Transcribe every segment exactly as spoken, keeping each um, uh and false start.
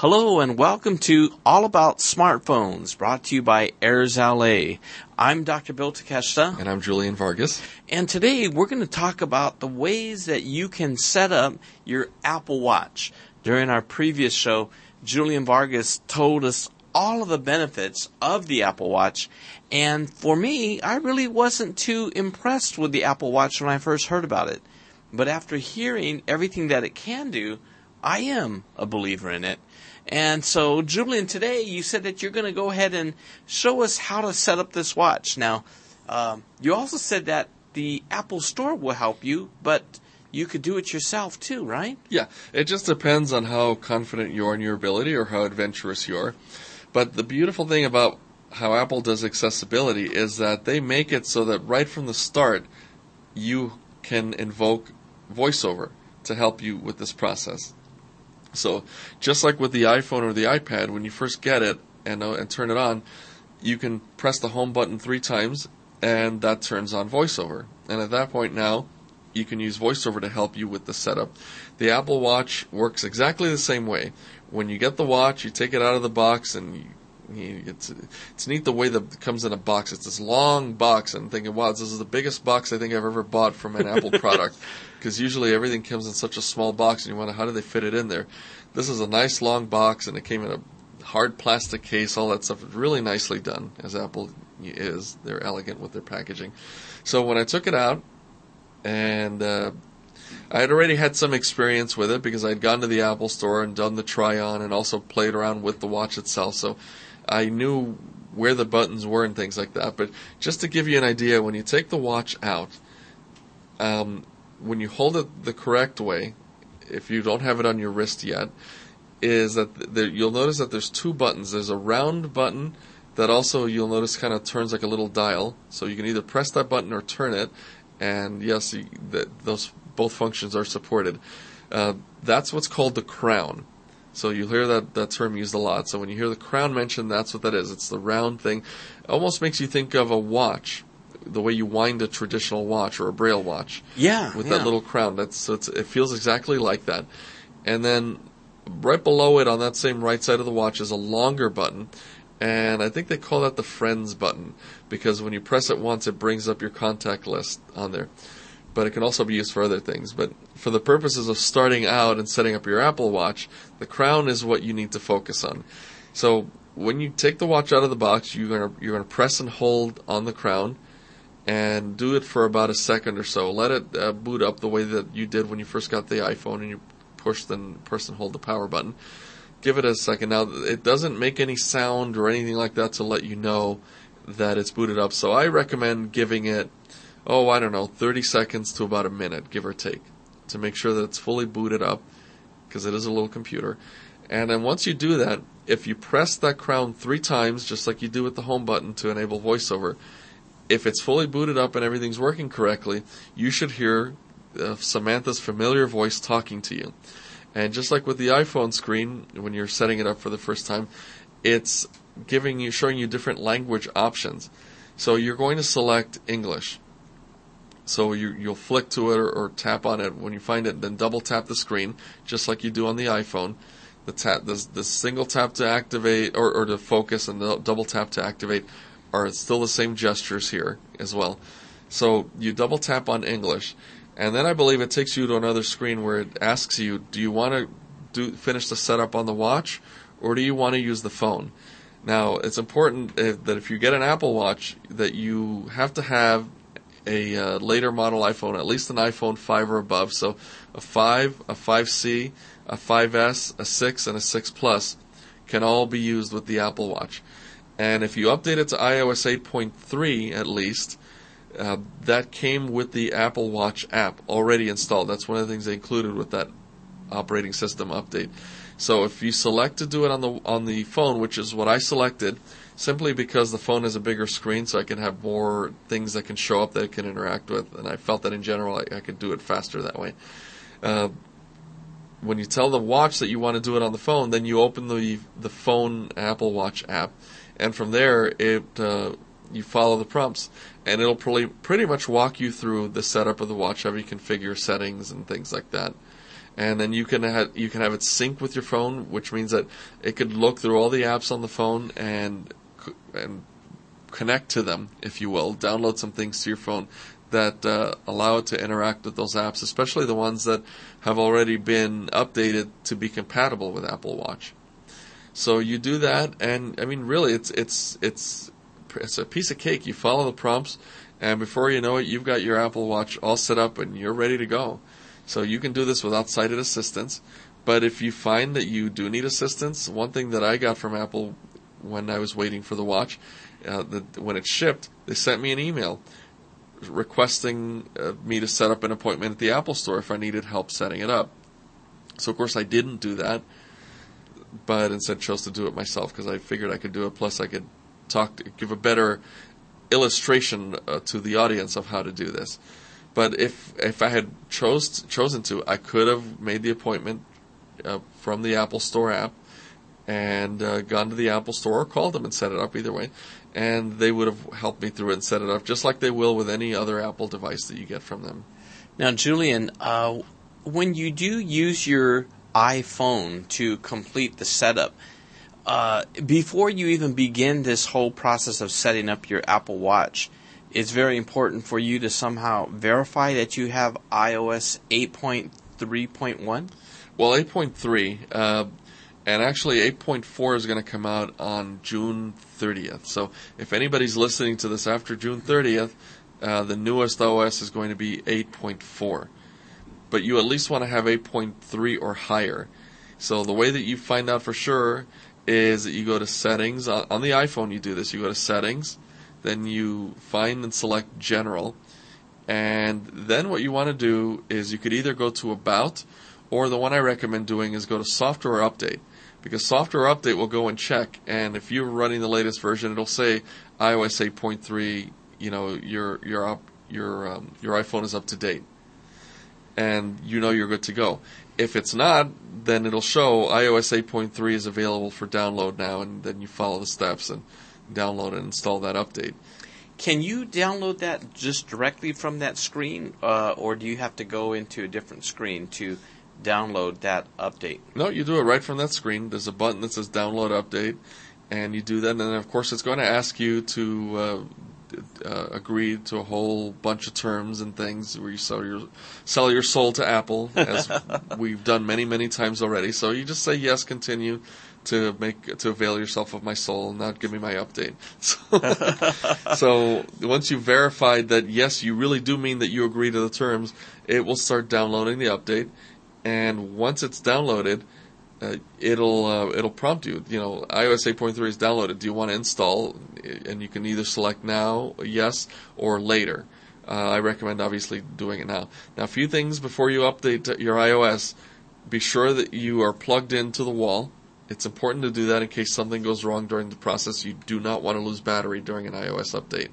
Hello and welcome to All About Smartphones, brought to you by Airs L A. I'm Doctor Bill Takeshita. And I'm Julian Vargas. And today we're going to talk about the ways that you can set up your Apple Watch. During our previous show, Julian Vargas told us all of the benefits of the Apple Watch. And for me, I really wasn't too impressed with the Apple Watch when I first heard about it. But after hearing everything that it can do, I am a believer in it. And so, Julian, today you said that you're going to go ahead and show us how to set up this watch. Now, um, you also said that the Apple Store will help you, but you could do it yourself too, right? Yeah, it just depends on how confident you are in your ability or how adventurous you are. But the beautiful thing about how Apple does accessibility is that they make it so that right from the start, you can invoke VoiceOver to help you with this process. So just like with the iPhone or the iPad, when you first get it and, uh, and turn it on, you can press the home button three times, and that turns on VoiceOver. And at that point now, you can use VoiceOver to help you with the setup. The Apple Watch works exactly the same way. When you get the watch, you take it out of the box, and you, you, it's, it's neat the way that it comes in a box. It's this long box, and I'm thinking, wow, this is the biggest box I think I've ever bought from an Apple product. Because usually everything comes in such a small box, and you wonder, how do they fit it in there? This is a nice long box, and it came in a hard plastic case, all that stuff. Really nicely done, as Apple is. They're elegant with their packaging. So when I took it out, and uh, I had already had some experience with it, because I had gone to the Apple Store and done the try-on, and also played around with the watch itself. So I knew where the buttons were and things like that. But just to give you an idea, when you take the watch out, um, when you hold it the correct way, if you don't have it on your wrist yet, is that there, you'll notice that there's two buttons. There's a round button that also you'll notice kind of turns like a little dial. So you can either press that button or turn it. And yes, you, the, those both functions are supported. Uh, that's what's called the crown. So you'll hear that, that term used a lot. So when you hear the crown mentioned, that's what that is. It's the round thing. It almost makes you think of a watch, the way you wind a traditional watch or a braille watch. Yeah. With yeah. that little crown. That's so it's, it feels exactly like that. And then right below it on that same right side of the watch is a longer button. And I think they call that the friends button, because when you press it once, it brings up your contact list on there. But it can also be used for other things. But for the purposes of starting out and setting up your Apple Watch, the crown is what you need to focus on. So when you take the watch out of the box, you're gonna you're gonna press and hold on the crown. And do it for about a second or so. Let it uh, boot up the way that you did when you first got the iPhone and you push the press and hold the power button. Give it a second. Now, it doesn't make any sound or anything like that to let you know that it's booted up. So I recommend giving it, oh, I don't know, thirty seconds to about a minute, give or take, to make sure that it's fully booted up, because it is a little computer. And then once you do that, if you press that crown three times, just like you do with the home button to enable VoiceOver, if it's fully booted up and everything's working correctly, you should hear uh, Samantha's familiar voice talking to you. And just like with the iPhone screen, when you're setting it up for the first time, it's giving you, showing you different language options. So you're going to select English. So you, you'll flick to it or, or tap on it. When you find it, then double tap the screen, just like you do on the iPhone. The tap, the, the single tap to activate or, or to focus, and the double tap to activate are still the same gestures here as well. So you double tap on English, and then I believe it takes you to another screen where it asks you, do you want to do finish the setup on the watch, or do you want to use the phone? Now, it's important that if you get an Apple Watch, that you have to have a uh, later model iPhone, at least an iPhone five or above. So a five, a five C, a five S, a six, and a six Plus can all be used with the Apple Watch. And if you update it to iOS eight point three at least, uh, that came with the Apple Watch app already installed. That's one of the things they included with that operating system update. So if you select to do it on the on the phone, which is what I selected, simply because the phone has a bigger screen, so I can have more things that can show up that it can interact with, and I felt that in general I, I could do it faster that way. Uh, when you tell the watch that you want to do it on the phone, then you open the the phone Apple Watch app. And from there, it uh, you follow the prompts, and it'll pretty pretty much walk you through the setup of the watch, how you configure settings and things like that. and then you can ha- you can have it sync with your phone, which means that it could look through all the apps on the phone and and connect to them, if you will, download some things to your phone that uh, allow it to interact with those apps, especially the ones that have already been updated to be compatible with Apple Watch. So you do that, and I mean, really, it's it's it's it's a piece of cake. You follow the prompts, and before you know it, you've got your Apple Watch all set up, and you're ready to go. So you can do this without sighted assistance. But if you find that you do need assistance, one thing that I got from Apple when I was waiting for the watch, uh, the, when it shipped, they sent me an email requesting uh, me to set up an appointment at the Apple Store if I needed help setting it up. So, of course, I didn't do that, but instead chose to do it myself because I figured I could do it. Plus, I could talk, to, give a better illustration uh, to the audience of how to do this. But if if I had chose chosen to, I could have made the appointment uh, from the Apple Store app and uh, gone to the Apple Store or called them and set it up either way. And they would have helped me through it and set it up, just like they will with any other Apple device that you get from them. Now, Julian, uh, when you do use your iPhone to complete the setup, uh, before you even begin this whole process of setting up your Apple Watch, it's very important for you to somehow verify that you have iOS eight point three point one. Well, eight point three... Uh, And actually, eight point four is going to come out on June thirtieth. So if anybody's listening to this after June thirtieth, uh, the newest O S is going to be eight point four. But you at least want to have eight point three or higher. So the way that you find out for sure is that you go to Settings. On the iPhone, you do this. You go to Settings. Then you find and select General. And then what you want to do is you could either go to About, or the one I recommend doing is go to Software Update. Because Software Update will go and check, and if you're running the latest version, it'll say iOS eight point three. You know your your up, your um, your iPhone is up to date, and you know you're good to go. If it's not, then it'll show iOS eight point three is available for download now, and then you follow the steps and download and install that update. Can you download that just directly from that screen, uh, or do you have to go into a different screen to download that update? No, you do it right from that screen. There's a button that says Download Update, and you do that. And then, of course, it's going to ask you to uh, uh, agree to a whole bunch of terms and things where you sell your sell your soul to Apple, as we've done many, many times already. So you just say yes, continue to make to avail yourself of my soul, and not give me my update. So, so once you've verified that yes, you really do mean that you agree to the terms, it will start downloading the update. And once it's downloaded, uh, it'll uh, it'll prompt you. You know, iOS eight point three is downloaded. Do you want to install? And you can either select now, yes, or later. Uh, I recommend obviously doing it now. Now, a few things before you update your iOS. Be sure that you are plugged into the wall. It's important to do that in case something goes wrong during the process. You do not want to lose battery during an iOS update.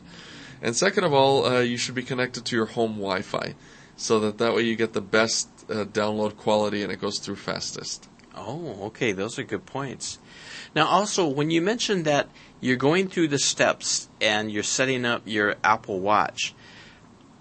And second of all, uh, you should be connected to your home Wi-Fi, so that that way you get the best Uh, download quality, and it goes through fastest. Oh, okay. Those are good points. Now, also, when you mentioned that you're going through the steps and you're setting up your Apple Watch,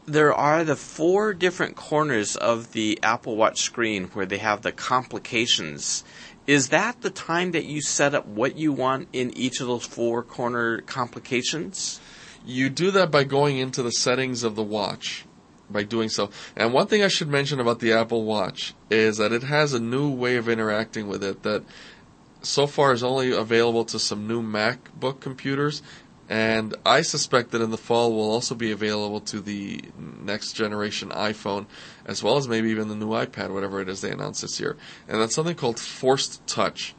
there are the four different corners of the Apple Watch screen where they have the complications. Is that the time that you set up what you want in each of those four corner complications? You do that by going into the settings of the watch. By doing so. And one thing I should mention about the Apple Watch is that it has a new way of interacting with it that so far is only available to some new MacBook computers, and I suspect that in the fall will also be available to the next generation iPhone, as well as maybe even the new iPad, whatever it is they announced this year. And that's something called Force Touch.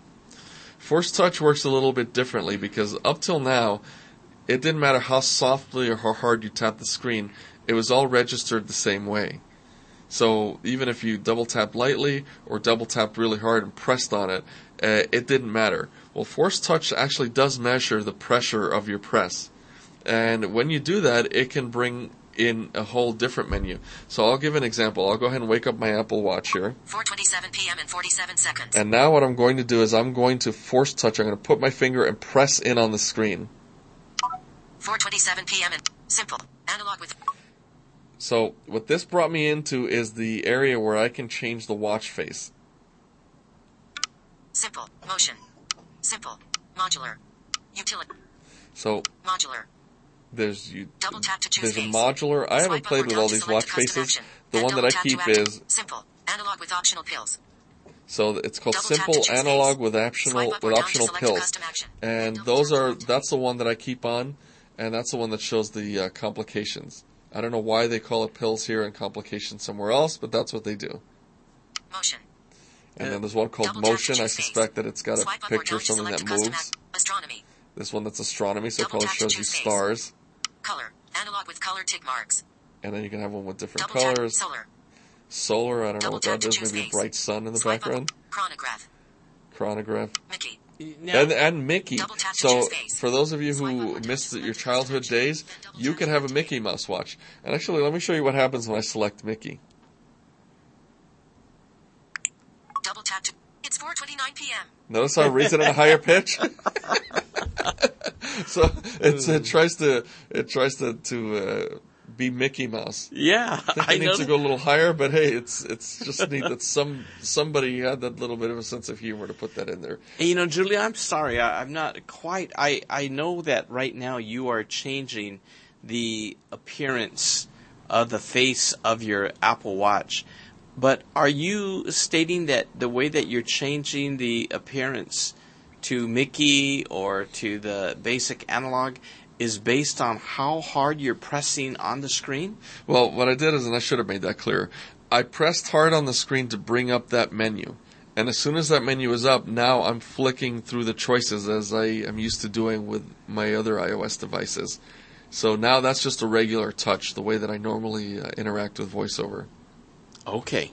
Force Touch works a little bit differently, because up till now, it didn't matter how softly or how hard you tap the screen, it was all registered the same way. So even if you double-tapped lightly or double-tapped really hard and pressed on it, uh, it didn't matter. Well, Force Touch actually does measure the pressure of your press. And when you do that, it can bring in a whole different menu. So I'll give an example. I'll go ahead and wake up my Apple Watch here. four twenty-seven p.m. in forty-seven seconds. And now what I'm going to do is I'm going to Force Touch. I'm going to put my finger and press in on the screen. four twenty-seven p.m. and simple. Analog with... So what this brought me into is the area where I can change the watch face. Simple motion. Simple modular utility. So modular. There's you. Double tap to choose. There's a modular. I haven't played with all these watch faces. The one that I keep is simple analog with optional pills. So it's called simple analog with optional with optional pills, and those are that's the one that I keep on, and that's the one that shows the uh, complications. I don't know why they call it pills here and complications somewhere else, but that's what they do. Motion. And then there's one called motion. I suspect that it's got a picture of something that moves. Astronomy. This one that's astronomy, so it probably shows you stars. Color analog with color tick marks. And then you can have one with different colors. Solar, I don't Double know what that is. Maybe a bright sun in the Swipe background. Up. Chronograph. Chronograph. Mickey. And, and Mickey. So for those of you who missed your childhood days, you can have a Mickey Mouse watch. And actually, let me show you what happens when I select Mickey. Double tap to. It's four twenty-nine p.m. Notice how I reads it at a higher pitch. So it's, it tries to. It tries to. to uh, Be Mickey Mouse. Yeah, I think it I needs know to go a little higher, but hey, it's it's just neat that some somebody had that little bit of a sense of humor to put that in there. Hey, you know, Julia, I'm sorry, I, I'm not quite. I I know that right now you are changing the appearance of the face of your Apple Watch, but are you stating that the way that you're changing the appearance to Mickey or to the basic analog is based on how hard you're pressing on the screen? Well, what I did is, and I should have made that clear, I pressed hard on the screen to bring up that menu. And as soon as that menu is up, now I'm flicking through the choices as I am used to doing with my other iOS devices. So now that's just a regular touch, the way that I normally uh, interact with VoiceOver. Okay.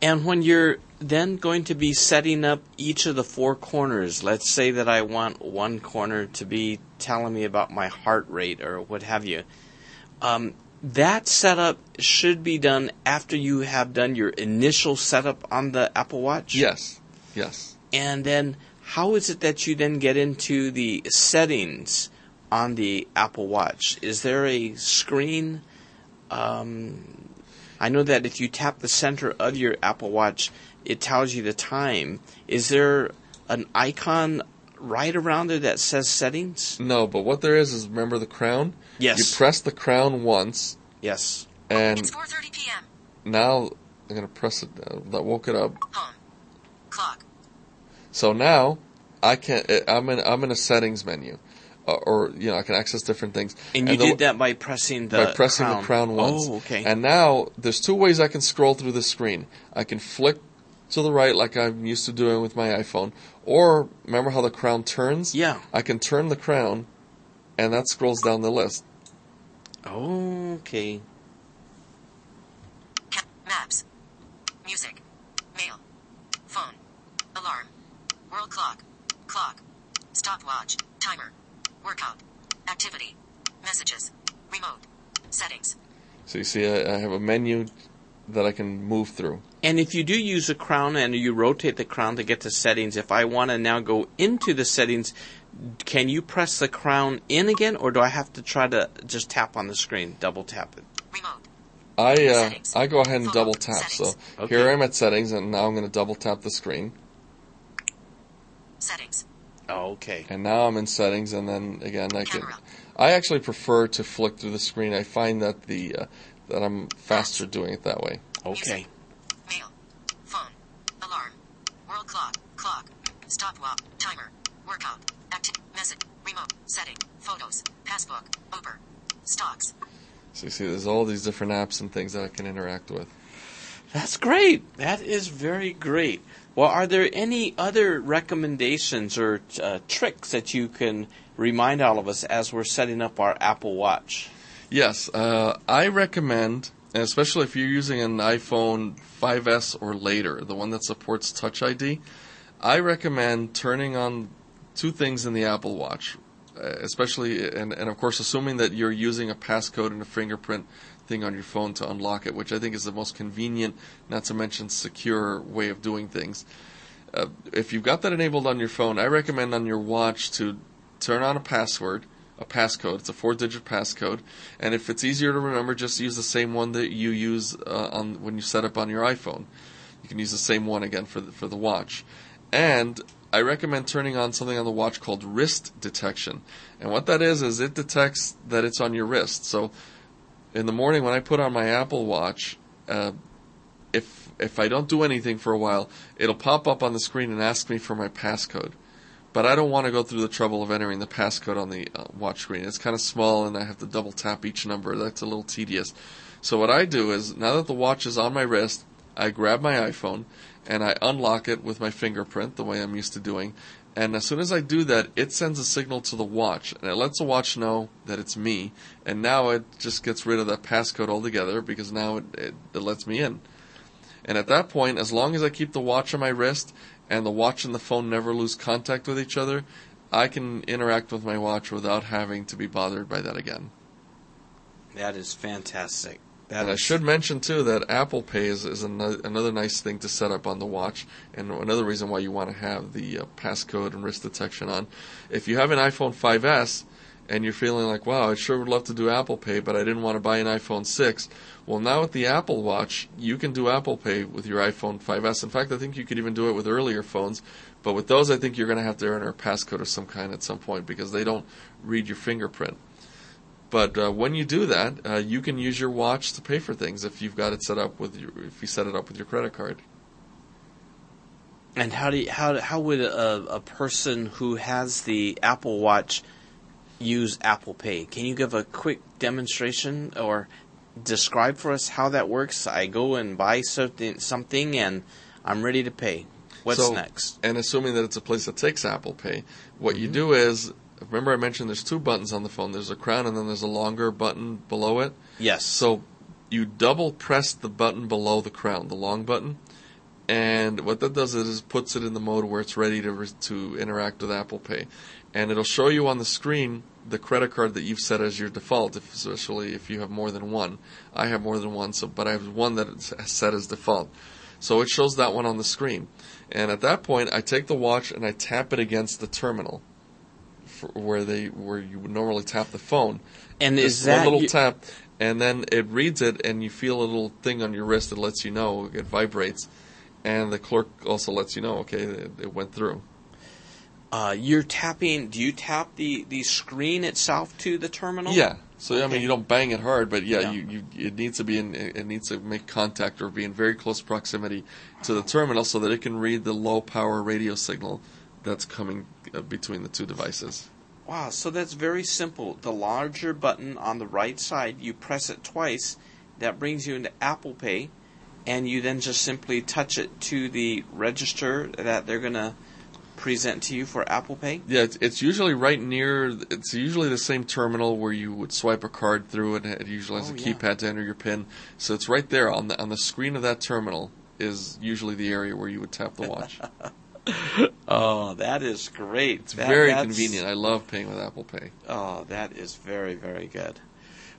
And when you're then going to be setting up each of the four corners, let's say that I want one corner to be telling me about my heart rate or what have you, um, that setup should be done after you have done your initial setup on the Apple Watch? Yes, yes. And then how is it that you then get into the settings on the Apple Watch? Is there a screen? Um, I know that if you tap the center of your Apple Watch, it tells you the time. Is there an icon right around there that says settings? No, but what there is is, remember the crown? Yes. You press the crown once. Yes. And it's four thirty p.m. Now I'm going to press it. Uh, that woke it up. Home. Clock. So now I can't. I'm in. I'm in a settings menu, uh, or you know, I can access different things. And, and you the, did that by pressing the by pressing crown. the crown once. Oh, okay. And now there's two ways I can scroll through the screen. I can flick to the right, like I'm used to doing with my iPhone. Or, remember how the crown turns? Yeah. I can turn the crown, and that scrolls down the list. Okay. Maps. Music. Mail. Phone. Alarm. World clock. Clock. Stopwatch. Timer. Workout. Activity. Messages. Remote. Settings. So you see, I have a menu that I can move through. And if you do use a crown and you rotate the crown to get to settings, if I want to now go into the settings, can you press the crown in again, or do I have to try to just tap on the screen, double tap it? Remote. I uh, I go ahead and double tap. So okay. Here I am at settings, and now I'm going to double tap the screen. Settings. Oh, okay. And now I'm in settings, and then again I Camera. can. I actually prefer to flick through the screen. I find that the uh, that I'm faster doing it that way. Okay. Mail, phone, alarm, world clock, clock, stopwatch, timer, workout, active, message, remote, setting, photos, passbook, Uber, stocks. So you see, there's all these different apps and things that I can interact with. That's great. That is very great. Well, are there any other recommendations or uh, tricks that you can remind all of us as we're setting up our Apple Watch? Yes, uh, I recommend, and especially if you're using an iPhone five S or later, the one that supports Touch I D, I recommend turning on two things in the Apple Watch, especially, and, and of course, assuming that you're using a passcode and a fingerprint thing on your phone to unlock it, which I think is the most convenient, not to mention secure way of doing things. Uh, if you've got that enabled on your phone, I recommend on your watch to turn on a password, a passcode. It's a four-digit passcode. And if it's easier to remember, just use the same one that you use uh, on when you set up on your iPhone. You can use the same one again for the, for the watch. And I recommend turning on something on the watch called wrist detection. And what that is, is it detects that it's on your wrist. So in the morning when I put on my Apple Watch, uh, if if I don't do anything for a while, it'll pop up on the screen and ask me for my passcode. But I don't want to go through the trouble of entering the passcode on the uh, watch screen. It's kind of small, and I have to double tap each number. That's a little tedious. So what I do is, now that the watch is on my wrist, I grab my iPhone, and I unlock it with my fingerprint, the way I'm used to doing. And as soon as I do that, it sends a signal to the watch, and it lets the watch know that it's me. And now it just gets rid of that passcode altogether, because now it, it, it lets me in. And at that point, as long as I keep the watch on my wrist, and the watch and the phone never lose contact with each other, I can interact with my watch without having to be bothered by that again. That is fantastic. That and is... I should mention, too, that Apple Pay is, is another, another nice thing to set up on the watch, and another reason why you want to have the uh, passcode and wrist detection on. If you have an iPhone five S, and you're feeling like, wow, I sure would love to do Apple Pay, but I didn't want to buy an iPhone six. Well, now with the Apple Watch, you can do Apple Pay with your iPhone five S. In fact, I think you could even do it with earlier phones. But with those, I think you're going to have to enter a passcode of some kind at some point because they don't read your fingerprint. But uh, when you do that, uh, you can use your watch to pay for things if you've got it set up with your, if you set it up with your credit card. And how do you, how how would a, a person who has the Apple Watch use Apple Pay? Can you give a quick demonstration or describe for us how that works? I go and buy something, something and I'm ready to pay. What's so, next? And assuming that it's a place that takes Apple Pay, what mm-hmm. you do is, remember I mentioned there's two buttons on the phone. There's a crown and then there's a longer button below it. Yes. So you double press the button below the crown, the long button. And what that does is it puts it in the mode where it's ready to re- to interact with Apple Pay. And it'll show you on the screen the credit card that you've set as your default, if, especially if you have more than one. I have more than one, so but I have one that's set as default. So it shows that one on the screen. And at that point, I take the watch and I tap it against the terminal, for where they where you would normally tap the phone. And Just is that... One little you- tap, and then it reads it, and you feel a little thing on your wrist that lets you know it vibrates. And the clerk also lets you know, okay, it, it went through. Uh, you're tapping, do you tap the, the screen itself to the terminal? Yeah. So, okay. I mean, you don't bang it hard, but yeah, yeah. You, you, it needs to be in, it needs to make contact or be in very close proximity to the terminal so that it can read the low power radio signal that's coming between the two devices. Wow. So that's very simple. The larger button on the right side, you press it twice. That brings you into Apple Pay. And you then just simply touch it to the register that they're going to present to you for Apple Pay? Yeah, it's, it's usually right near, it's usually the same terminal where you would swipe a card through, and it usually has oh, a yeah. keypad to enter your PIN. So it's right there on the on the screen of that terminal is usually the area where you would tap the watch. Oh, that is great. It's that, very that's... convenient. I love paying with Apple Pay. Oh, that is very, very good.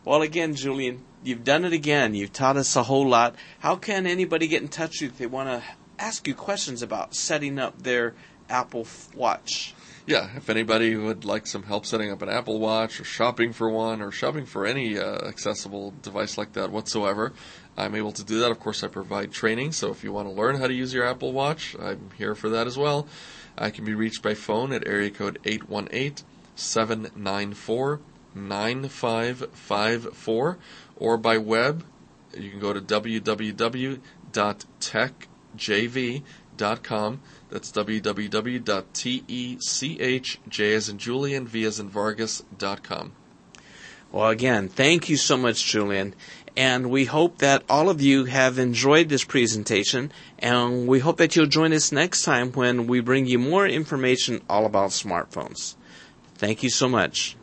Well, again, Julian, you've done it again. You've taught us a whole lot. How can anybody get in touch with you if they want to ask you questions about setting up their Apple Watch? Yeah, if anybody would like some help setting up an Apple Watch or shopping for one or shopping for any uh, accessible device like that whatsoever, I'm able to do that. Of course, I provide training, so if you want to learn how to use your Apple Watch, I'm here for that as well. I can be reached by phone at area code eight one eight, seven nine four, nine five five four, or by web, you can go to w w w dot tech j v dot com. That's w w w dot tech j as in Julian, v as in Vargas dot com. Well, again, thank you so much, Julian. And we hope that all of you have enjoyed this presentation. And we hope that you'll join us next time when we bring you more information all about smartphones. Thank you so much.